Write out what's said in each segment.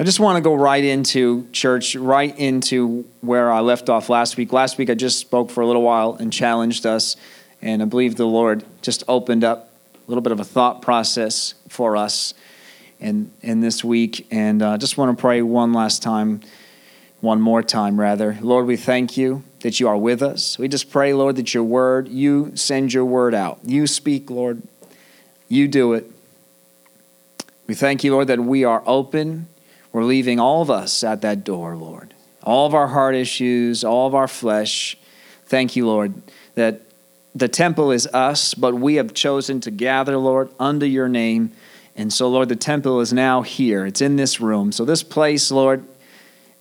I just want to go right into church, right into where I left off last week. Last week, I just spoke for a little while and challenged us, and I believe the Lord just opened up a little bit of a thought process for us in this week. And I just want to pray one more time. Lord, we thank you that you are with us. We just pray, Lord, that your word, you send your word out. You speak, Lord. You do it. We thank you, Lord, that we are open. We're leaving all of us at that door, Lord. All of our heart issues, all of our flesh. Thank you, Lord, that the temple is us, but we have chosen to gather, Lord, under your name. And so, Lord, the temple is now here. It's in this room. So this place, Lord,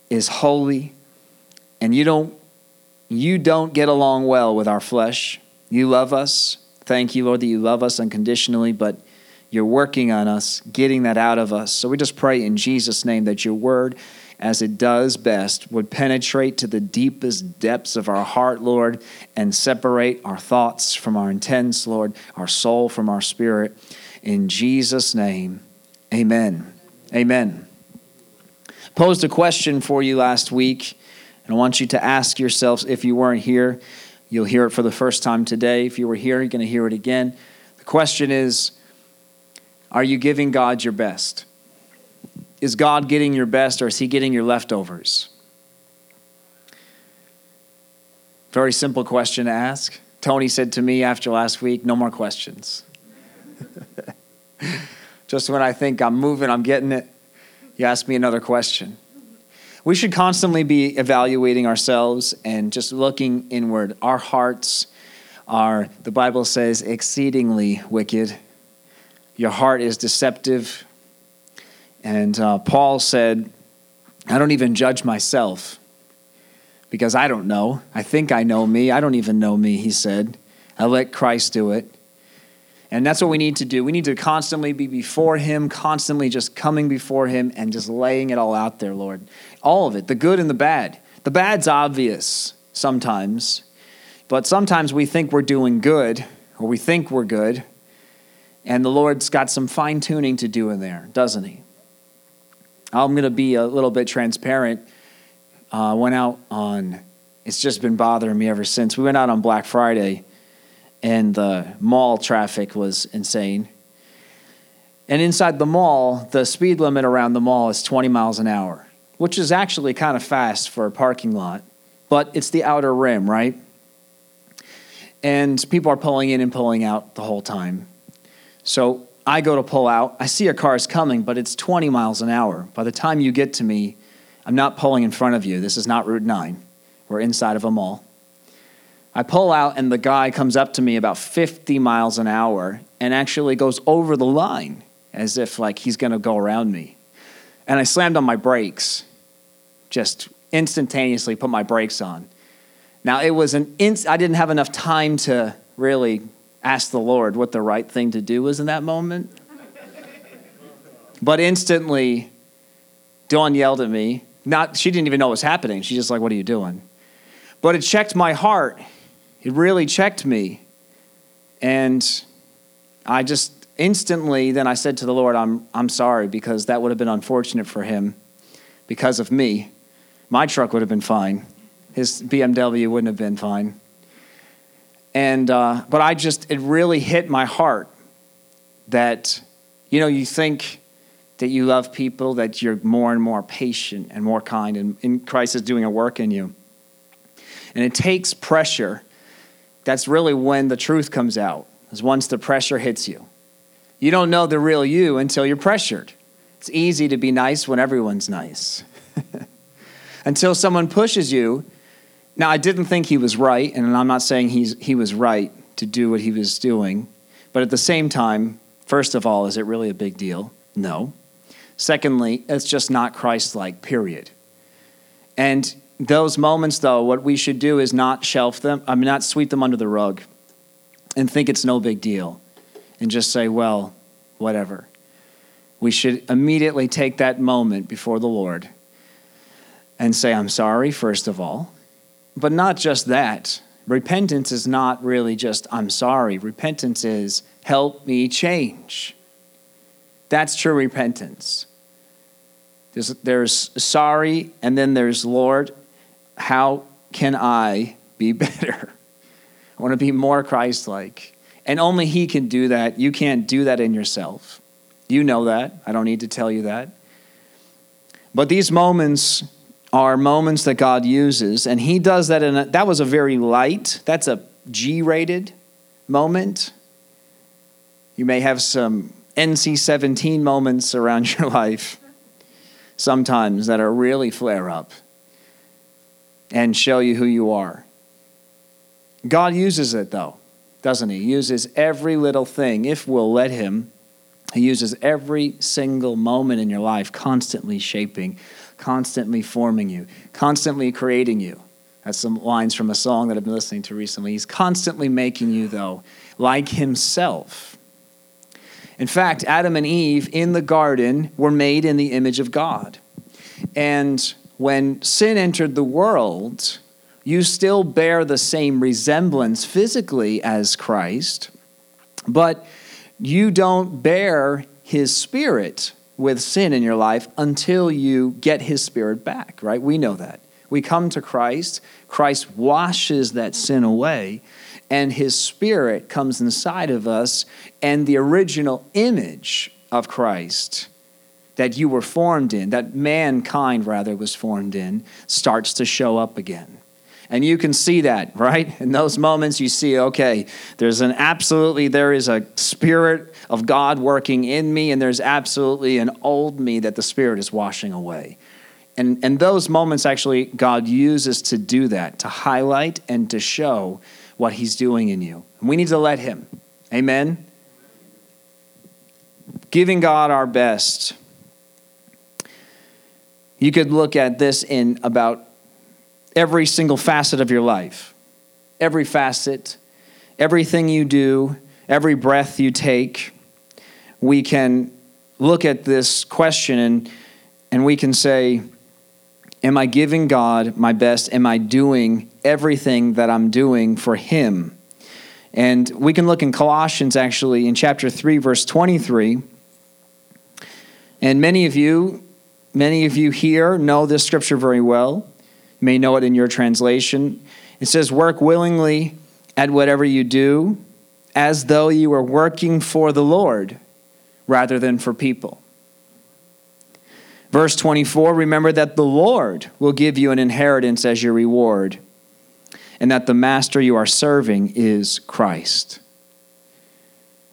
is holy. And you don't get along well with our flesh. You love us. Thank you, Lord, that you love us unconditionally, but you're working on us, getting that out of us. So we just pray in Jesus' name that your word, as it does best, would penetrate to the deepest depths of our heart, Lord, and separate our thoughts from our intents, Lord, our soul from our spirit. In Jesus' name, amen. Amen. Posed a question for you last week, and I want you to ask yourselves, if you weren't here, you'll hear it for the first time today. If you were here, you're going to hear it again. The question is, are you giving God your best? Is God getting your best, or is he getting your leftovers? Very simple question to ask. Tony said to me after last week, no more questions. Just when I think I'm moving, I'm getting it, you ask me another question. We should constantly be evaluating ourselves and just looking inward. Our hearts are, the Bible says, exceedingly wicked. Your heart is deceptive. And Paul said, I don't even judge myself because I don't know. I think I know me. I don't even know me, he said. I let Christ do it. And that's what we need to do. We need to constantly be before him, constantly just coming before him and just laying it all out there, Lord. All of it, the good and the bad. The bad's obvious sometimes, but sometimes we think we're doing good, or we think we're good. And the Lord's got some fine-tuning to do in there, doesn't he? I'm going to be a little bit transparent. It's just been bothering me ever since. We went out on Black Friday, and the mall traffic was insane. And inside the mall, the speed limit around the mall is 20 miles an hour, which is actually kind of fast for a parking lot. But it's the outer rim, right? And people are pulling in and pulling out the whole time. So I go to pull out. I see a car is coming, but it's 20 miles an hour. By the time you get to me, I'm not pulling in front of you. This is not Route 9. We're inside of a mall. I pull out, and the guy comes up to me about 50 miles an hour and actually goes over the line as if like he's going to go around me. And I slammed on my brakes, just instantaneously put my brakes on. Now, it was I didn't have enough time to really ask the Lord what the right thing to do was in that moment. But instantly, Dawn yelled at me. She didn't even know what was happening. She's just like, what are you doing? But it checked my heart. It really checked me. And I just instantly, then I said to the Lord, I'm sorry, because that would have been unfortunate for him because of me. My truck would have been fine. His BMW wouldn't have been fine. And, but it really hit my heart that, you know, you think that you love people, that you're more and more patient and more kind, and Christ is doing a work in you. And it takes pressure. That's really when the truth comes out, is once the pressure hits you. You don't know the real you until you're pressured. It's easy to be nice when everyone's nice. Until someone pushes you. Now, I didn't think he was right, and I'm not saying he was right to do what he was doing. But at the same time, first of all, is it really a big deal? No. Secondly, it's just not Christ-like, period. And those moments, though, what we should do is not shelf them. I mean, not sweep them under the rug and think it's no big deal and just say, well, whatever. We should immediately take that moment before the Lord and say, I'm sorry, first of all. But not just that. Repentance is not really just, I'm sorry. Repentance is, help me change. That's true repentance. There's sorry, and then there's, Lord, how can I be better? I want to be more Christ-like. And only he can do that. You can't do that in yourself. You know that. I don't need to tell you that. But these moments are moments that God uses, and he does that that was a very light, that's a G-rated moment. You may have some NC-17 moments around your life sometimes that are really flare up and show you who you are. God uses it though, doesn't he? He uses every little thing, if we'll let him. He uses every single moment in your life, constantly shaping, constantly forming you, constantly creating you. That's some lines from a song that I've been listening to recently. He's constantly making you, though, like himself. In fact, Adam and Eve in the garden were made in the image of God. And when sin entered the world, you still bear the same resemblance physically as Christ, but you don't bear his spirit with sin in your life until you get his spirit back, right? We know that. We come to Christ. Christ washes that sin away, and his spirit comes inside of us, and the original image of Christ that you were formed in, that mankind, rather, was formed in, starts to show up again. And you can see that, right? In those moments, you see, okay, there is a spirit of God working in me, and there's absolutely an old me that the spirit is washing away. And those moments, actually, God uses to do that, to highlight and to show what he's doing in you. And we need to let him. Amen? Giving God our best. You could look at this in about every single facet of your life, every facet, everything you do, every breath you take. We can look at this question and we can say, am I giving God my best? Am I doing everything that I'm doing for him? And we can look in Colossians, actually, in chapter 3, verse 23. And many of you here know this scripture very well. You may know it in your translation. It says, work willingly at whatever you do, as though you were working for the Lord rather than for people. Verse 24, remember that the Lord will give you an inheritance as your reward, and that the master you are serving is Christ.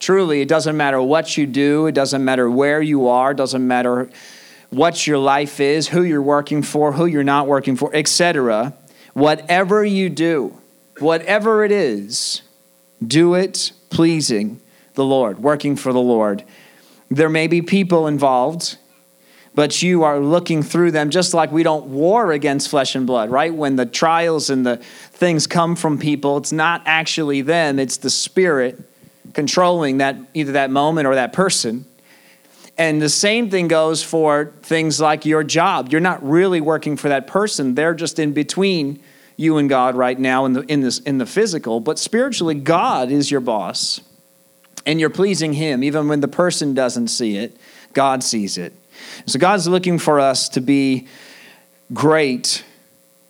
Truly, it doesn't matter what you do. It doesn't matter where you are. It doesn't matter what your life is, who you're working for, who you're not working for, etc. Whatever you do, whatever it is, do it pleasing the Lord, working for the Lord. There may be people involved, but you are looking through them, just like we don't war against flesh and blood, right? When the trials and the things come from people, it's not actually them, it's the Spirit controlling that, either that moment or that person. And the same thing goes for things like your job. You're not really working for that person. They're just in between you and God right now in the physical. But spiritually, God is your boss, and you're pleasing him. Even when the person doesn't see it, God sees it. So God's looking for us to be great,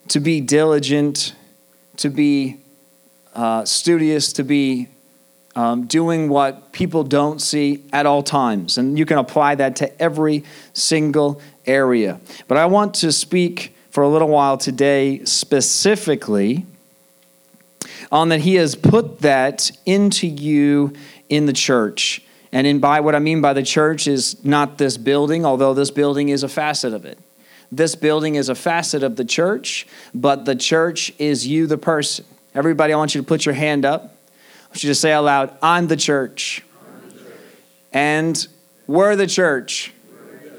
to be diligent, to be studious, to be doing what people don't see at all times. And you can apply that to every single area. But I want to speak for a little while today specifically on that he has put that into you in the church. And by what I mean by the church is not this building, although this building is a facet of it. This building is a facet of the church, but the church is you, the person. Everybody, I want you to put your hand up. I want you to say out loud, I'm the church. I'm the church. And we're the church. We're the church.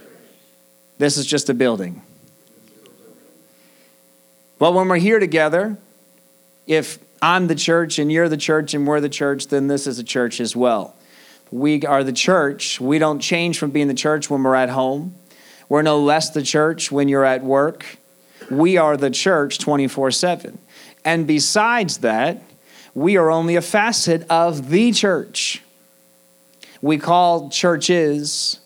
This is just a building. But when we're here together, if I'm the church and you're the church and we're the church, then this is a church as well. We are the church. We don't change from being the church when we're at home. We're no less the church when you're at work. We are the church 24/7. And besides that, we are only a facet of the church. We call churches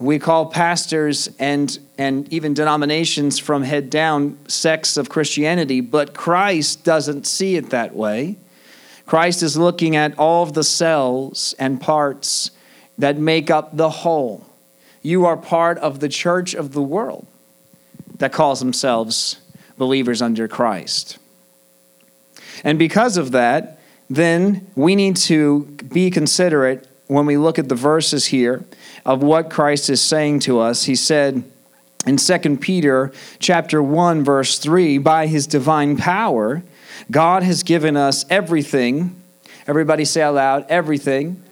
We call pastors and even denominations from head down sects of Christianity, but Christ doesn't see it that way. Christ is looking at all of the cells and parts that make up the whole. You are part of the church of the world that calls themselves believers under Christ. And because of that, then we need to be considerate when we look at the verses here of what Christ is saying to us. He said in 2 Peter chapter 1, verse 3, by his divine power, God has given us everything. Everybody say out loud, everything.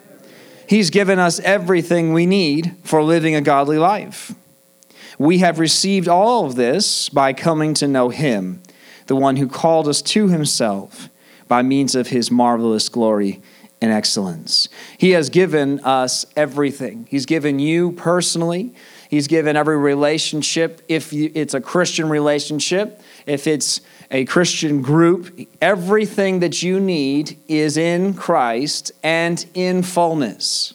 He's given us everything we need for living a godly life. We have received all of this by coming to know him, the one who called us to himself by means of his marvelous glory and excellence. He has given us everything. He's given you personally. He's given every relationship. If it's a Christian relationship, if it's a Christian group, everything that you need is in Christ and in fullness.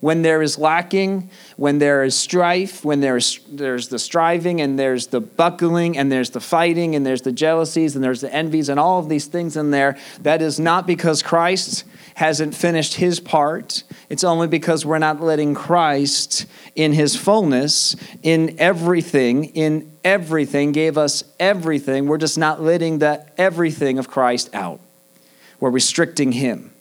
When there is lacking, when there is strife, when there's the striving and there's the buckling and there's the fighting and there's the jealousies and there's the envies and all of these things in there, that is not because Christ hasn't finished his part. It's only because we're not letting Christ in his fullness, in everything, gave us everything. We're just not letting the everything of Christ out. We're restricting him.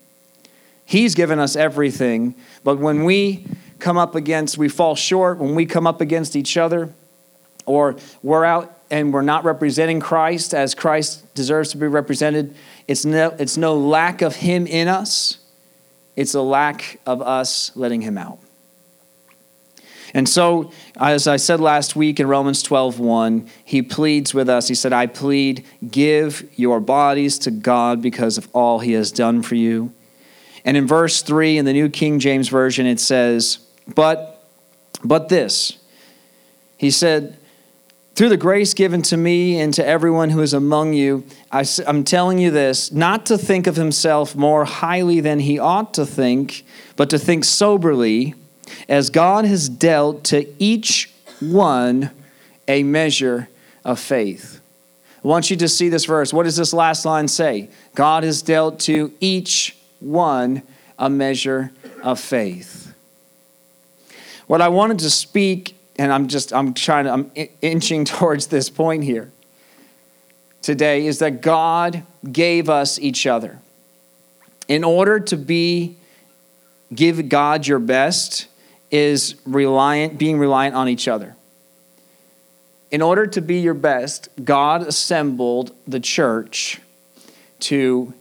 He's given us everything, but when we fall short, when we come up against each other, or we're out and we're not representing Christ as Christ deserves to be represented, it's no lack of him in us. It's a lack of us letting him out. And so, as I said last week in Romans 12:1, he pleads with us. He said, I plead, give your bodies to God because of all he has done for you. And in verse 3 in the New King James Version, it says, but this, he said, through the grace given to me and to everyone who is among you, I'm telling you this, not to think of himself more highly than he ought to think, but to think soberly, as God has dealt to each one a measure of faith. I want you to see this verse. What does this last line say? God has dealt to each one a measure of faith. What I wanted to speak, and I'm inching towards this point here today, is that God gave us each other. In order to give God your best is being reliant on each other. In order to be your best, God assembled the church to,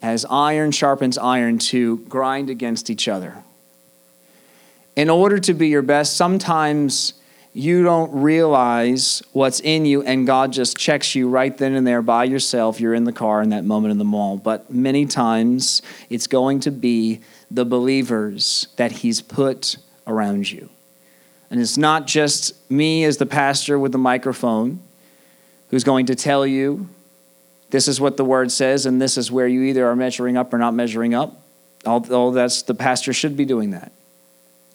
as iron sharpens iron, to grind against each other. In order to be your best, sometimes you don't realize what's in you, and God just checks you right then and there by yourself. You're in the car in that moment in the mall. But many times it's going to be the believers that he's put around you. And it's not just me as the pastor with the microphone who's going to tell you, this is what the word says, and this is where you either are measuring up or not measuring up. Although the pastor should be doing that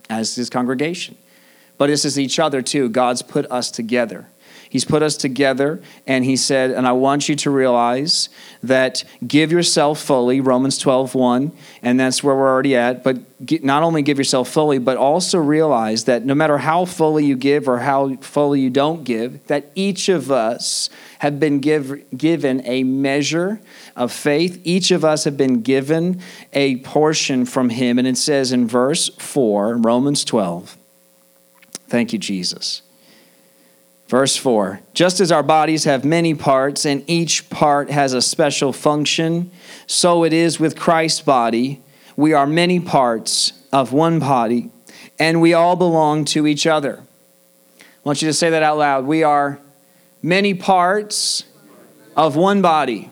as his congregation. But this is each other too. God's put us together. He's put us together, and he said, and I want you to realize that give yourself fully, Romans 12:1, and that's where we're already at. But not only give yourself fully, but also realize that no matter how fully you give or how fully you don't give, that each of us have been given a measure of faith. Each of us have been given a portion from him. And it says in verse 4, Romans 12, thank you, Jesus. Verse 4, just as our bodies have many parts and each part has a special function, so it is with Christ's body. We are many parts of one body, and we all belong to each other. I want you to say that out loud. We are many parts of one body,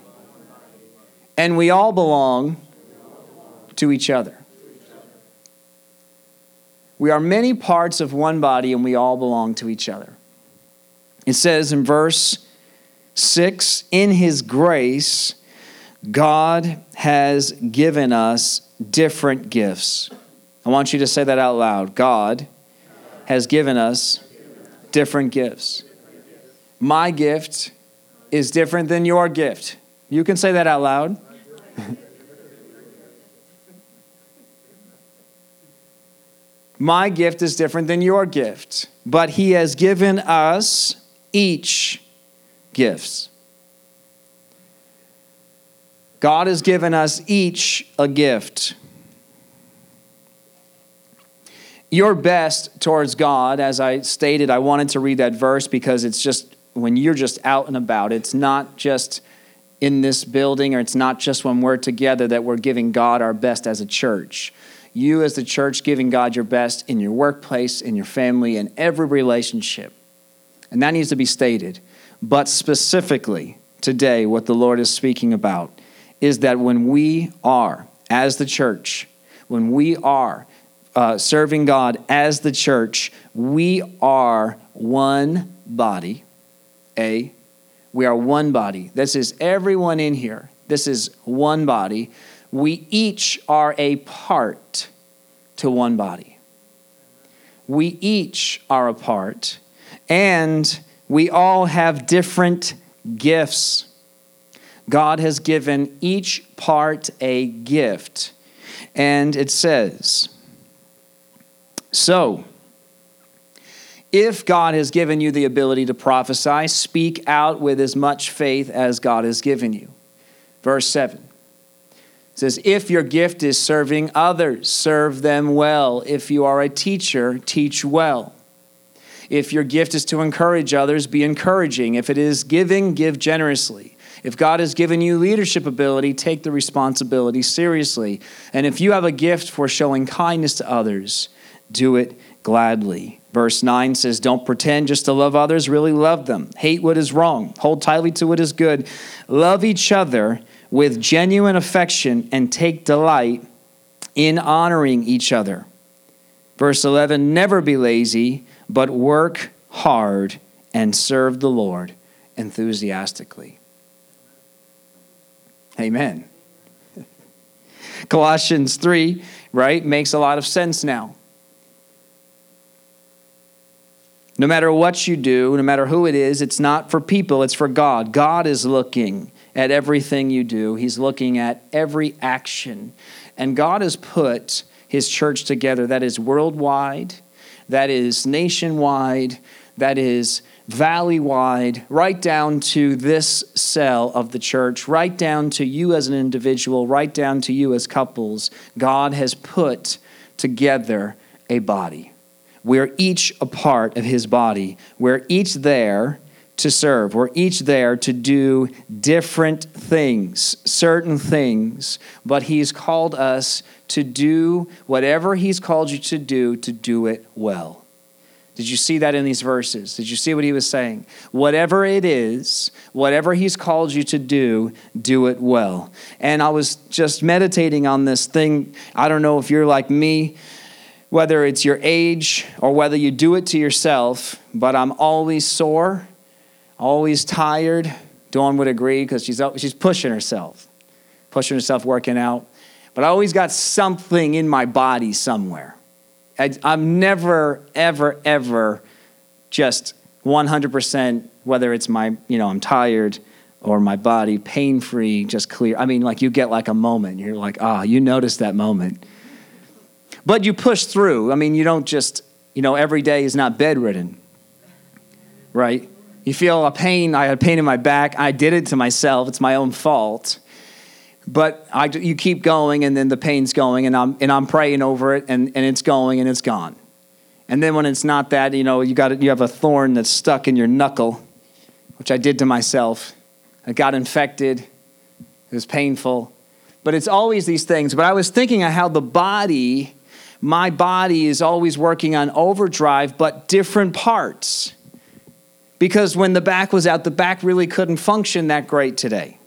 and we all belong to each other. We are many parts of one body, and we all belong to each other. It says in verse 6, in his grace, God has given us different gifts. I want you to say that out loud. God has given us different gifts. My gift is different than your gift. You can say that out loud. My gift is different than your gift, but he has given us each gifts. God has given us each a gift. Your best towards God, as I stated, I wanted to read that verse because it's just when you're just out and about. It's not just in this building, or it's not just when we're together that we're giving God our best as a church. You as the church giving God your best in your workplace, in your family, in every relationship. And that needs to be stated. But specifically today, what the Lord is speaking about is that when we are, as the church, when we are serving God as the church, we are one body. We are one body. This is everyone in here. This is one body. We each are a part to one body. We each are a part, and we all have different gifts. God has given each part a gift. And it says, so, if God has given you the ability to prophesy, speak out with as much faith as God has given you. Verse 7. It says, if your gift is serving others, serve them well. If you are a teacher, teach well. If your gift is to encourage others, be encouraging. If it is giving, give generously. If God has given you leadership ability, take the responsibility seriously. And if you have a gift for showing kindness to others, do it gladly. Verse 9 says, don't pretend just to love others, really love them. Hate what is wrong. Hold tightly to what is good. Love each other with genuine affection, and take delight in honoring each other. Verse 11, never be lazy, but work hard and serve the Lord enthusiastically. Amen. Colossians 3, right, makes a lot of sense now. No matter what you do, no matter who it is, it's not for people, it's for God. God is looking at everything you do. He's looking at every action. And God has put his church together that is worldwide, that is nationwide, that is valley-wide, right down to this cell of the church, right down to you as an individual, right down to you as couples. God has put together a body. We're each a part of his body. We're each there to serve. We're each there to do different things, certain things, but he's called us to do whatever he's called you to do it well. Did you see that in these verses? Did you see what he was saying? Whatever it is, whatever he's called you to do it well. And I was just meditating on this thing. I don't know if you're like me, whether it's your age or whether you do it to yourself, but I'm always sore, always tired. Dawn would agree because she's pushing herself, working out. But I always got something in my body somewhere. I'm never, ever, ever just 100%, whether it's my, I'm tired or my body pain-free, just clear. I mean, like you get like a moment. You're like, you notice that moment. But you push through. I mean, you don't just, every day is not bedridden, right? You feel a pain. I had pain in my back. I did it to myself. It's my own fault. But you keep going, and then the pain's going, and I'm praying over it, and it's going, and it's gone. And then when it's not that, you have a thorn that's stuck in your knuckle, which I did to myself. I got infected. It was painful. But it's always these things. But I was thinking of how my body is always working on overdrive, but different parts. Because when the back was out, the back really couldn't function that great today.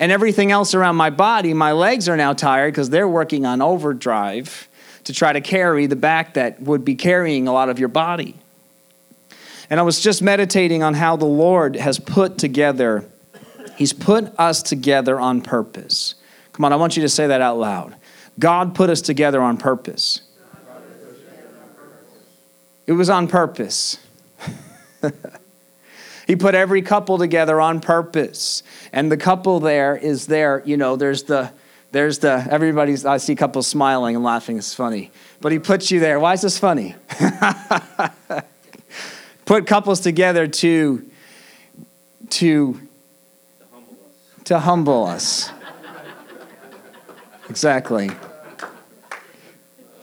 And everything else around my body, my legs are now tired because they're working on overdrive to try to carry the back that would be carrying a lot of your body. And I was just meditating on how the Lord has put together, he's put us together on purpose. Come on, I want you to say that out loud. God put us together on purpose. It was on purpose. He put every couple together on purpose. And the couple there is there, you know, there's the everybody's, I see couples smiling and laughing. It's funny. But he puts you there. Why is this funny? Put couples together to humble us. Exactly.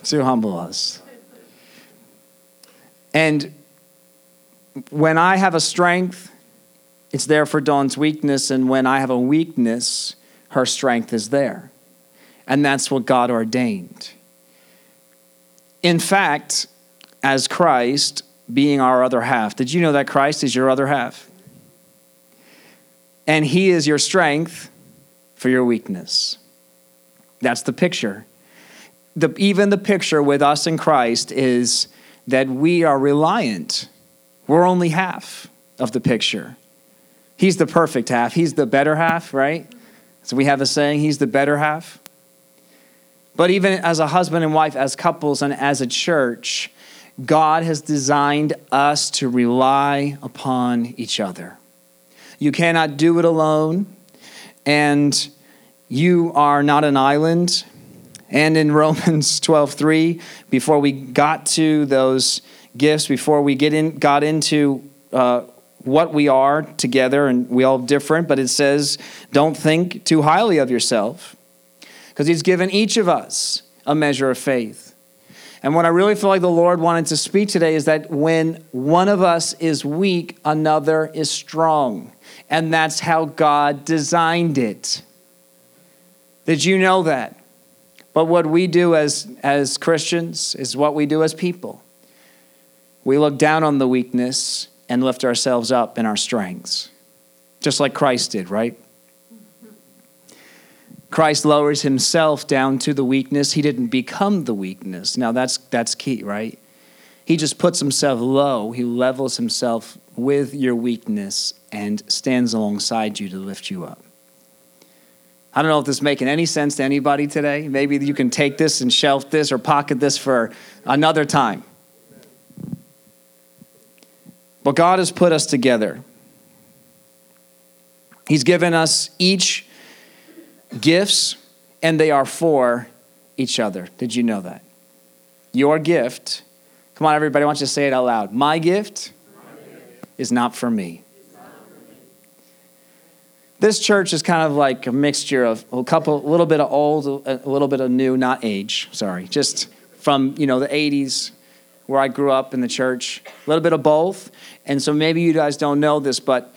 To humble us. And when I have a strength, it's there for Dawn's weakness. And when I have a weakness, her strength is there. And that's what God ordained. In fact, as Christ being our other half, did you know that Christ is your other half? And he is your strength for your weakness. That's the picture. Even the picture with us in Christ is that we are reliant. We're only half of the picture. He's the perfect half. He's the better half, right? So we have a saying, he's the better half. But even as a husband and wife, as couples, and as a church, God has designed us to rely upon each other. You cannot do it alone, and you are not an island. And in Romans 12:3, before we got to those gifts, before we got into what we are together, and we all different, but it says, don't think too highly of yourself, because he's given each of us a measure of faith. And what I really feel like the Lord wanted to speak today is that when one of us is weak, another is strong. And that's how God designed it. Did you know that? But what we do as Christians is what we do as people. We look down on the weakness and lift ourselves up in our strengths. Just like Christ did, right? Christ lowers himself down to the weakness. He didn't become the weakness. Now that's key, right? He just puts himself low. He levels himself with your weakness and stands alongside you to lift you up. I don't know if this is making any sense to anybody today. Maybe you can take this and shelf this or pocket this for another time. But God has put us together. He's given us each gifts, and they are for each other. Did you know that? Your gift, come on everybody, I want you to say it out loud. My gift is not for me. This church is kind of like a mixture of a little bit of old, a little bit of new, not age, sorry, just from, the 80s where I grew up in the church, a little bit of both. And so maybe you guys don't know this, but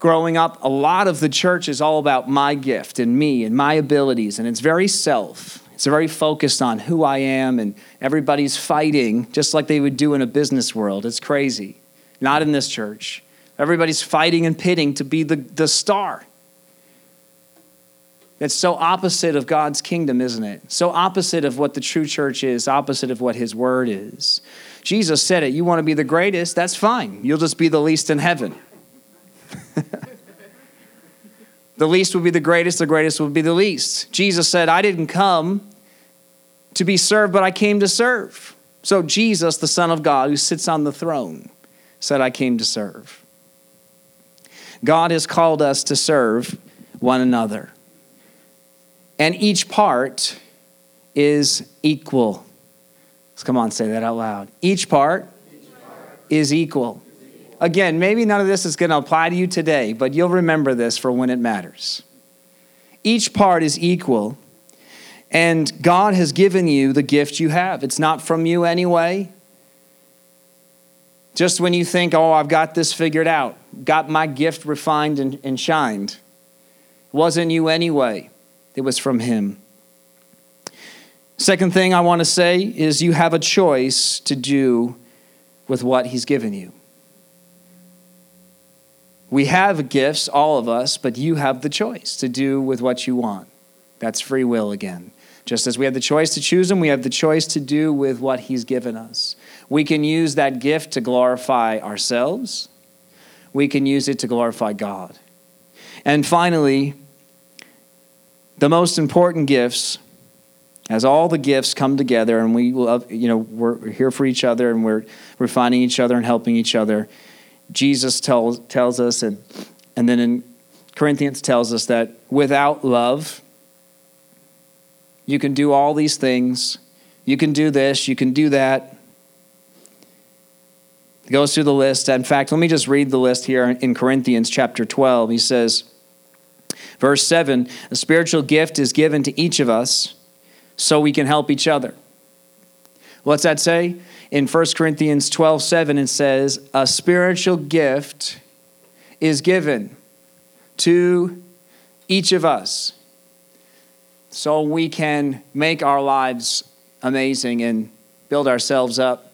growing up, a lot of the church is all about my gift and me and my abilities. And it's very self. It's very focused on who I am, and everybody's fighting just like they would do in a business world. It's crazy. Not in this church. Everybody's fighting and pitting to be the star. That's so opposite of God's kingdom, isn't it? So opposite of what the true church is, opposite of what his word is. Jesus said it. You want to be the greatest? That's fine. You'll just be the least in heaven. The least would be the greatest would be the least. Jesus said, I didn't come to be served, but I came to serve. So Jesus, the Son of God, who sits on the throne, said, I came to serve. God has called us to serve one another. And each part is equal. Let's come on, say that out loud. Each part is equal. Again, maybe none of this is going to apply to you today, but you'll remember this for when it matters. Each part is equal, and God has given you the gift you have. It's not from you anyway. Just when you think, I've got this figured out, got my gift refined and shined. It wasn't you anyway. It was from him. Second thing I want to say is you have a choice to do with what he's given you. We have gifts, all of us, but you have the choice to do with what you want. That's free will again. Just as we have the choice to choose him, we have the choice to do with what he's given us. We can use that gift to glorify ourselves. We can use it to glorify God. And finally, the most important gifts As all the gifts come together and we love, we're here for each other and we're refining each other and helping each other, Jesus tells us, and then in Corinthians tells us that without love, you can do all these things. You can do this, you can do that. It goes through the list. In fact, let me just read the list here in Corinthians chapter 12. He says, verse 7, a spiritual gift is given to each of us so we can help each other. What's that say? In 1 Corinthians 12:7, it says, a spiritual gift is given to each of us so we can make our lives amazing and build ourselves up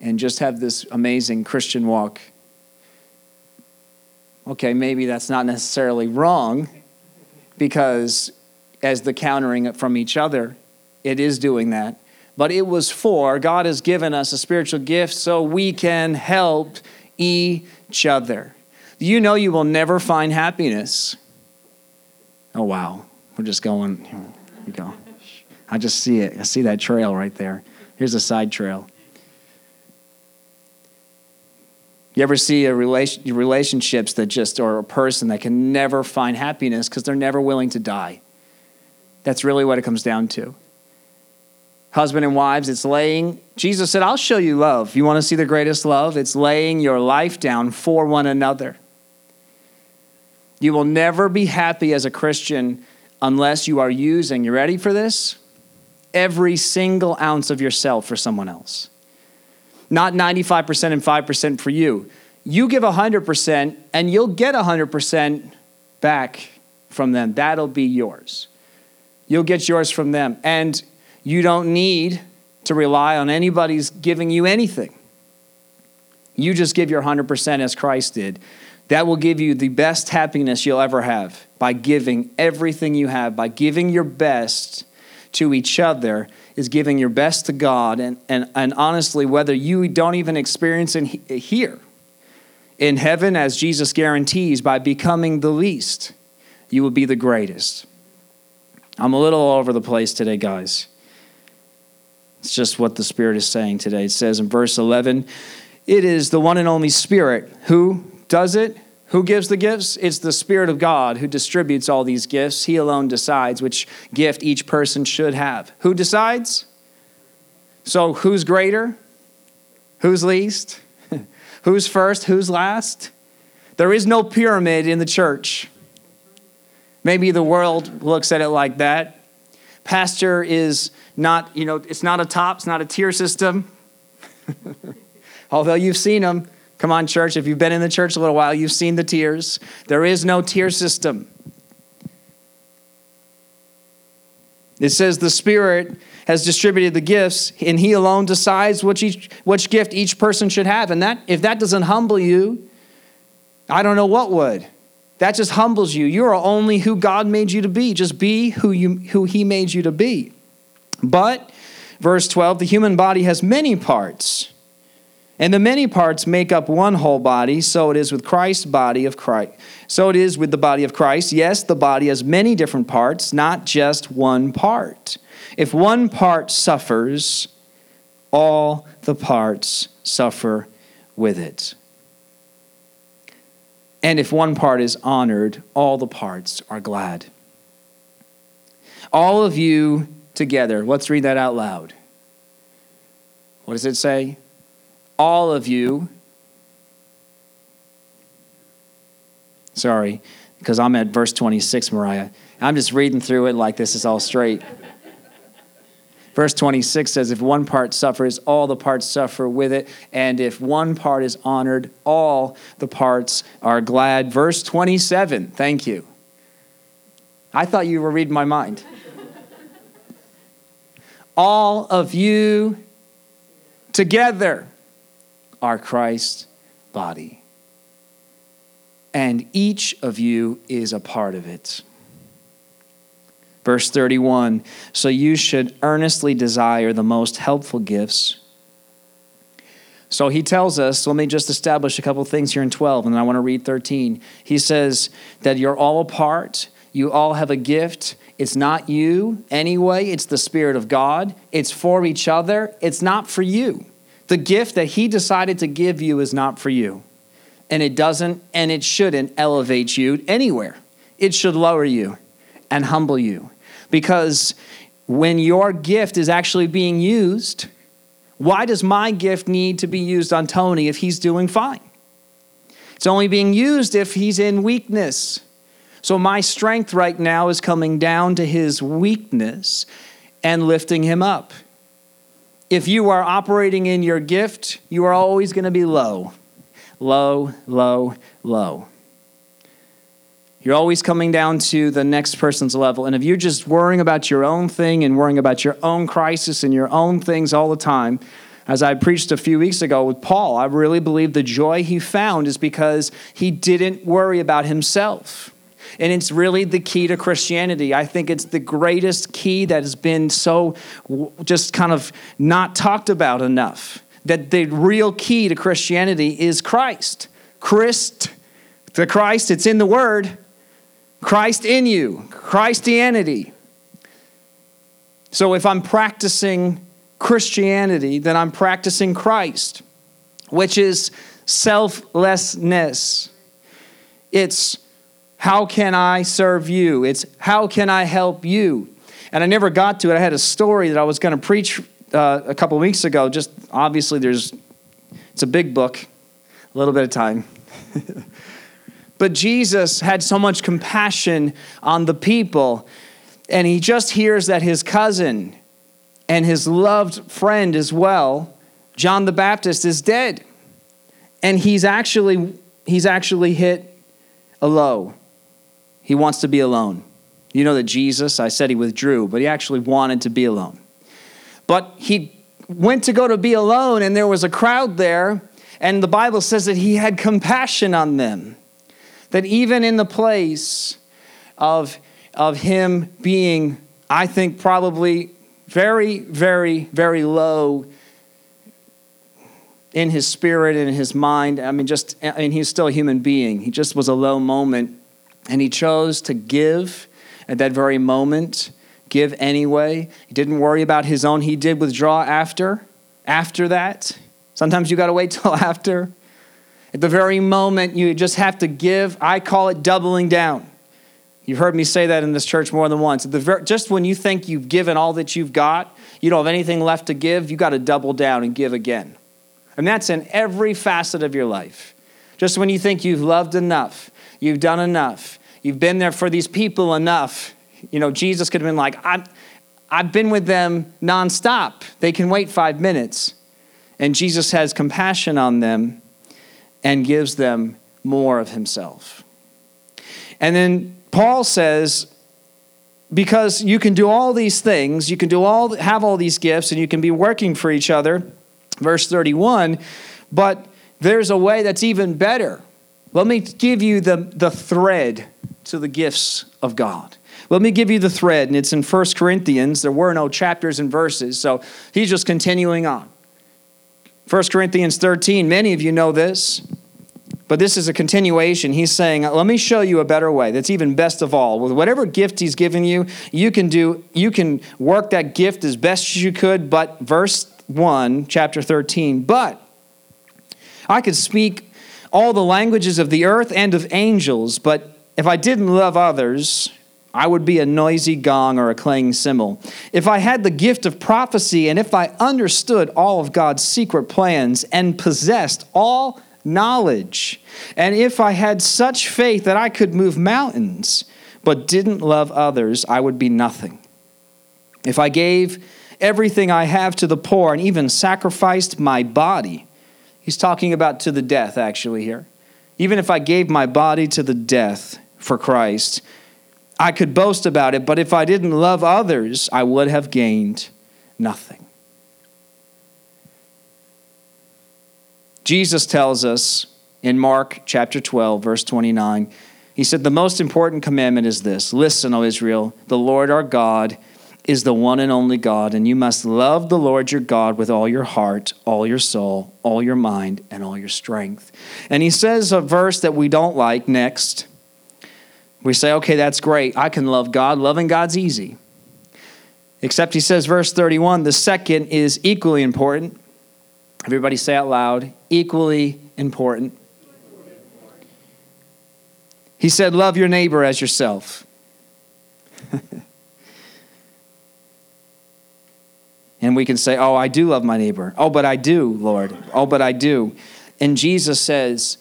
and just have this amazing Christian walk. Okay, maybe that's not necessarily wrong, because as the countering from each other, it is doing that. But it was for, God has given us a spiritual gift so we can help each other. You know you will never find happiness. Oh, wow. We're just going, here we go. I just see it. I see that trail right there. Here's a side trail. You ever see relationships that just, or a person that can never find happiness because they're never willing to die? That's really what it comes down to. Husband and wives, it's laying. Jesus said, I'll show you love. You want to see the greatest love? It's laying your life down for one another. You will never be happy as a Christian unless you are using, you ready for this? Every single ounce of yourself for someone else. Not 95% and 5% for you. You give 100% and you'll get 100% back from them. That'll be yours. You'll get yours from them. And you don't need to rely on anybody's giving you anything. You just give your 100% as Christ did. That will give you the best happiness you'll ever have, by giving everything you have, by giving your best to each other, is giving your best to God. And honestly, whether you don't even experience it here, in heaven, as Jesus guarantees, by becoming the least, you will be the greatest. I'm a little all over the place today, guys. It's just what the Spirit is saying today. It says in verse 11, it is the one and only Spirit who does it. Who gives the gifts? It's the Spirit of God who distributes all these gifts. He alone decides which gift each person should have. Who decides? So who's greater? Who's least? Who's first? Who's last? There is no pyramid in the church. Maybe the world looks at it like that. Pastor is not, it's not a top, it's not a tier system. Although you've seen them. Come on, church, if you've been in the church a little while, you've seen the tiers. There is no tier system. It says the Spirit has distributed the gifts, and He alone decides which gift each person should have. And that, if that doesn't humble you, I don't know what would. That just humbles you. You are only who God made you to be. Just be who He made you to be. But, verse 12, the human body has many parts, and the many parts make up one whole body, so it is with the body of Christ. Yes, the body has many different parts, not just one part. If one part suffers, all the parts suffer with it. And if one part is honored, all the parts are glad. All of you together, let's read that out loud. What does it say? All of you, sorry, because I'm at verse 26, Mariah. I'm just reading through it like this is all straight. Verse 26 says, if one part suffers, all the parts suffer with it. And if one part is honored, all the parts are glad. Verse 27, thank you. I thought you were reading my mind. All of you together are Christ's body, and each of you is a part of it. Verse 31, so you should earnestly desire the most helpful gifts. So he tells us, let me just establish a couple things here in 12, and then I want to read 13. He says that you're all a part. You all have a gift. It's not you anyway. It's the Spirit of God. It's for each other. It's not for you. The gift that he decided to give you is not for you. And it doesn't, and it shouldn't elevate you anywhere. It should lower you and humble you. Because when your gift is actually being used, why does my gift need to be used on Tony if he's doing fine? It's only being used if he's in weakness. So my strength right now is coming down to his weakness and lifting him up. If you are operating in your gift, you are always going to be low. Low, low, low. You're always coming down to the next person's level. And if you're just worrying about your own thing and worrying about your own crisis and your own things all the time, as I preached a few weeks ago with Paul, I really believe the joy he found is because he didn't worry about himself. And it's really the key to Christianity. I think it's the greatest key that has been so just kind of not talked about enough. That the real key to Christianity is Christ. Christ, it's in the Word. Christ in you. Christianity. So if I'm practicing Christianity, then I'm practicing Christ, which is selflessness. It's how can I serve you? It's how can I help you? And I never got to it. I had a story that I was going to preach a couple of weeks ago. Just obviously it's a big book, a little bit of time. But Jesus had so much compassion on the people, and he just hears that his cousin and his loved friend as well, John the Baptist, is dead. And he's actually hit a low. He wants to be alone. You know that Jesus, I said he withdrew, but he actually wanted to be alone. But he went to go to be alone, and there was a crowd there, and the Bible says that he had compassion on them. That even in the place of him being, I think, probably very, very, very low in his spirit and in his mind. I mean, he's still a human being. He just was a low moment, and he chose to give at that very moment. Give anyway. He didn't worry about his own. He did withdraw after that. Sometimes you got to wait till after. At the very moment, you just have to give. I call it doubling down. You've heard me say that in this church more than once. Just when you think you've given all that you've got, you don't have anything left to give, you got to double down and give again. And that's in every facet of your life. Just when you think you've loved enough, you've done enough, you've been there for these people enough, you know, Jesus could have been like, I've been with them nonstop. They can wait 5 minutes. And Jesus has compassion on them and gives them more of himself. And then Paul says, because you can do all these things, you can have all these gifts, and you can be working for each other, verse 31, but there's a way that's even better. Let me give you the thread to the gifts of God. Let me give you the thread, and it's in 1 Corinthians. There were no chapters and verses, so he's just continuing on. 1 Corinthians 13, many of you know this, but this is a continuation. He's saying, let me show you a better way that's even best of all. With whatever gift he's given you, you can work that gift as best as you could, but verse 1, chapter 13, but I could speak all the languages of the earth and of angels, but if I didn't love others, I would be a noisy gong or a clanging cymbal. If I had the gift of prophecy, and if I understood all of God's secret plans and possessed all knowledge, and if I had such faith that I could move mountains, but didn't love others, I would be nothing. If I gave everything I have to the poor and even sacrificed my body, he's talking about to the death actually here. Even if I gave my body to the death for Christ, I could boast about it, but if I didn't love others, I would have gained nothing. Jesus tells us in Mark chapter 12, verse 29, he said, the most important commandment is this, listen, O Israel, the Lord our God is the one and only God, and you must love the Lord your God with all your heart, all your soul, all your mind, and all your strength. And he says a verse that we don't like next, We say, okay, that's great. I can love God. Loving God's easy. Except he says, verse 31, the second is equally important. Everybody say out loud, equally important. He said, love your neighbor as yourself. And we can say, oh, I do love my neighbor. Oh, but I do, Lord. Oh, but I do. And Jesus says,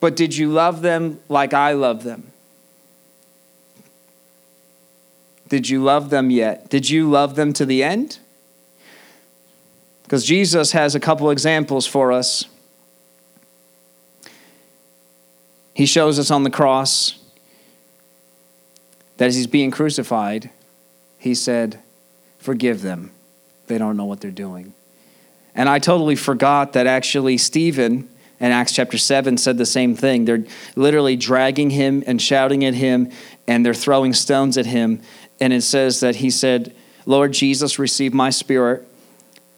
but did you love them like I love them? Did you love them yet? Did you love them to the end? Because Jesus has a couple examples for us. He shows us on the cross that as he's being crucified, he said, forgive them. They don't know what they're doing. And I totally forgot that actually Stephen in Acts chapter 7 said the same thing. They're literally dragging him and shouting at him, and they're throwing stones at him. And it says that he said, Lord Jesus, receive my spirit.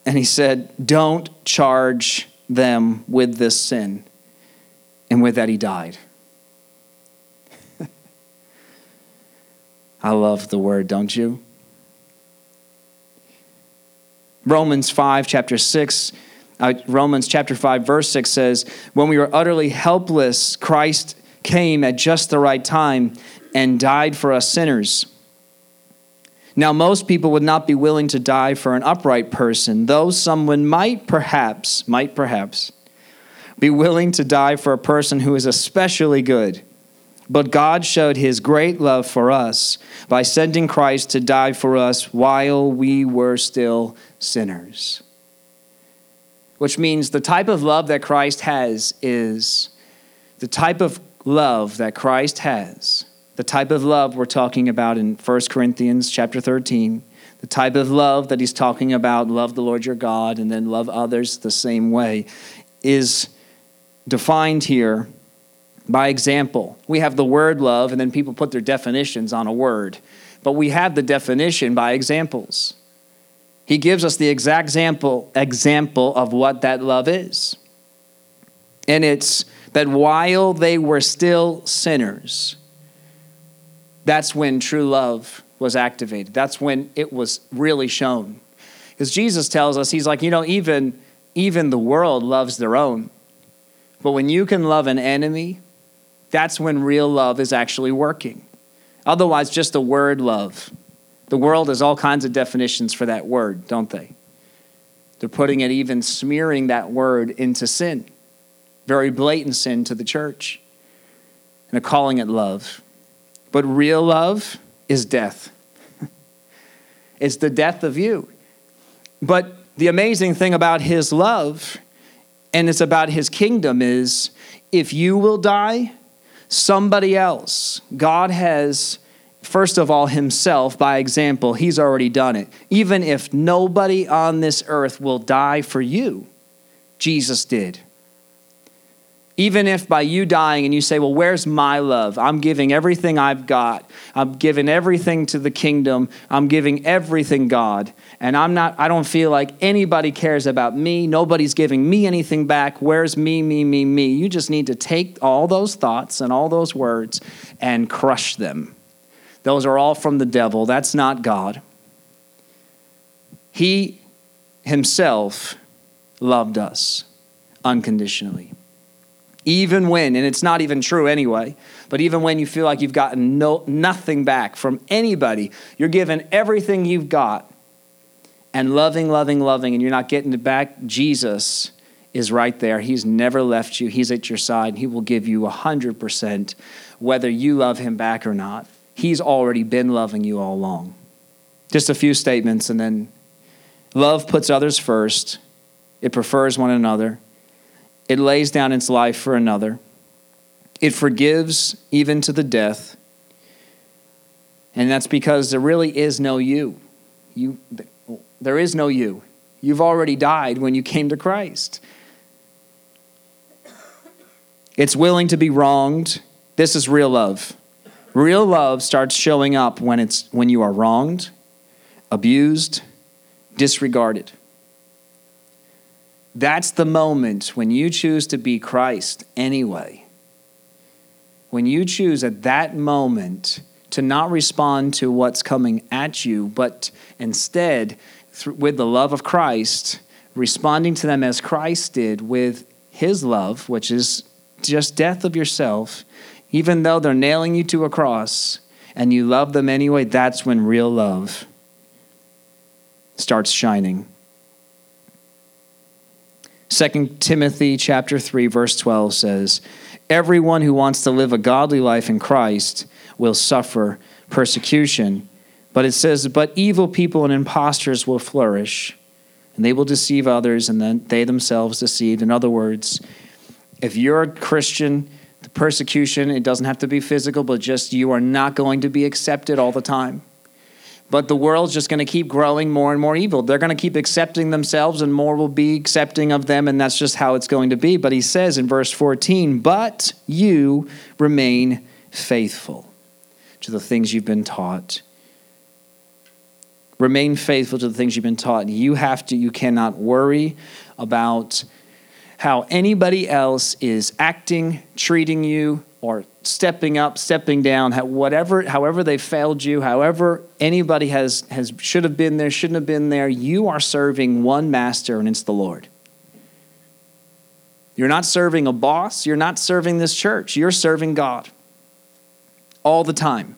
And he said, don't charge them with this sin. And with that, he died. I love the word, don't you? Romans chapter 5, verse 6 says, when we were utterly helpless, Christ came at just the right time and died for us sinners. Now, most people would not be willing to die for an upright person, though someone might perhaps, be willing to die for a person who is especially good. But God showed his great love for us by sending Christ to die for us while we were still sinners. Which means the type of love that Christ has is the type of love that Christ has. The type of love we're talking about in 1 Corinthians chapter 13. The type of love that he's talking about, love the Lord your God and then love others the same way, is defined here by example. We have the word love, and then people put their definitions on a word. But we have the definition by examples. He gives us the exact example of what that love is. And it's that while they were still sinners, that's when true love was activated. That's when it was really shown. Because Jesus tells us, he's like, even the world loves their own. But when you can love an enemy, that's when real love is actually working. Otherwise, just the word love. The world has all kinds of definitions for that word, don't they? They're putting it, even smearing that word into sin. Very blatant sin to the church. And they're calling it love. But real love is death. It's the death of you. But the amazing thing about his love, and it's about his kingdom, is if you will die, somebody else, God has, first of all, himself, by example, he's already done it. Even if nobody on this earth will die for you, Jesus did. Even if by you dying and you say, well, where's my love? I'm giving everything I've got. I'm giving everything to the kingdom. I'm giving everything, God. And I don't feel like anybody cares about me. Nobody's giving me anything back. Where's me? You just need to take all those thoughts and all those words and crush them. Those are all from the devil. That's not God. He himself loved us unconditionally. Even when, and it's not even true anyway, but even when you feel like you've gotten nothing back from anybody, you're given everything you've got and loving, and you're not getting it back, Jesus is right there. He's never left you. He's at your side. He will give you 100% whether you love him back or not. He's already been loving you all along. Just a few statements, and then love puts others first. It prefers one another. It lays down its life for another. It forgives even to the death. And that's because there really is no you. There is no you. You've already died when you came to Christ. It's willing to be wronged. This is real love. Real love starts showing up when you are wronged, abused, disregarded. That's the moment when you choose to be Christ anyway. when you choose at that moment to not respond to what's coming at you, but instead, with the love of Christ, responding to them as Christ did with his love, which is just death of yourself, even though they're nailing you to a cross and you love them anyway, that's when real love starts shining. 2 Timothy chapter 3, verse 12 says, "Everyone who wants to live a godly life in Christ will suffer persecution." But it says, "But evil people and impostors will flourish, and they will deceive others, and then they themselves deceived." In other words, if you're a Christian, the persecution, it doesn't have to be physical, but just you are not going to be accepted all the time. But the world's just going to keep growing more and more evil. They're going to keep accepting themselves, and more will be accepting of them, and that's just how it's going to be. But he says in verse 14, "But you remain faithful to the things you've been taught." Remain faithful to the things you've been taught. You cannot worry about how anybody else is acting, treating you, or stepping up, stepping down, however they failed you, however anybody should have been there, shouldn't have been there. You are serving one master, and it's the Lord. You're not serving a boss. You're not serving this church. You're serving God all the time.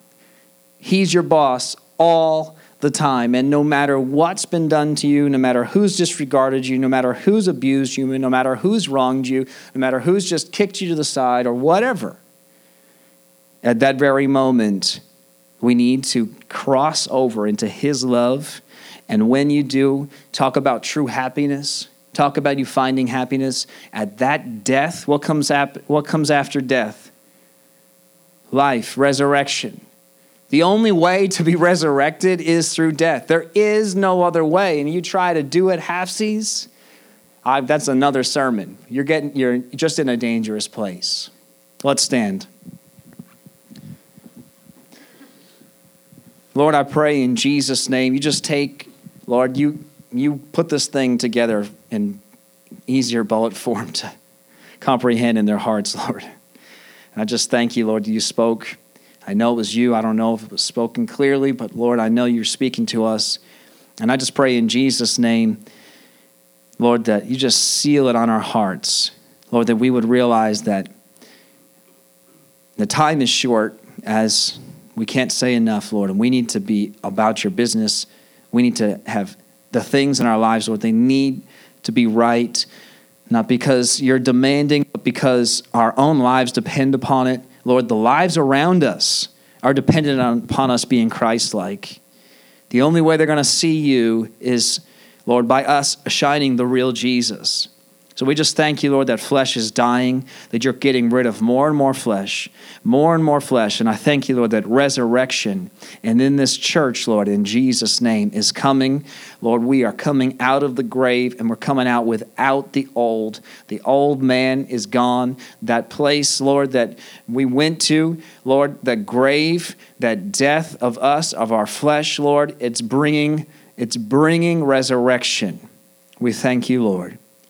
He's your boss all the time. And no matter what's been done to you, no matter who's disregarded you, no matter who's abused you, no matter who's wronged you, no matter who's just kicked you to the side or whatever, at that very moment, we need to cross over into his love. And when you do, talk about true happiness. Talk about you finding happiness. At that death, what comes after death? Life, resurrection. The only way to be resurrected is through death. There is no other way. And you try to do it halfsies, that's another sermon. You're just in a dangerous place. Let's stand. Lord, I pray in Jesus' name, you just take, Lord, you put this thing together in easier bullet form to comprehend in their hearts, Lord. And I just thank you, Lord, you spoke. I know it was you. I don't know if it was spoken clearly, but Lord, I know you're speaking to us. And I just pray in Jesus' name, Lord, that you just seal it on our hearts. Lord, that we would realize that the time is short, as we can't say enough, Lord, and we need to be about your business. We need to have the things in our lives, Lord, they need to be right, not because you're demanding, but because our own lives depend upon it. Lord, the lives around us are dependent upon us being Christ-like. The only way they're going to see you is, Lord, by us shining the real Jesus. So we just thank you, Lord, that flesh is dying, that you're getting rid of more and more flesh, more and more flesh. And I thank you, Lord, that resurrection and in this church, Lord, in Jesus' name is coming. Lord, we are coming out of the grave, and we're coming out without the old. The old man is gone. That place, Lord, that we went to, Lord, that grave, that death of us, of our flesh, Lord, it's bringing resurrection. We thank you, Lord.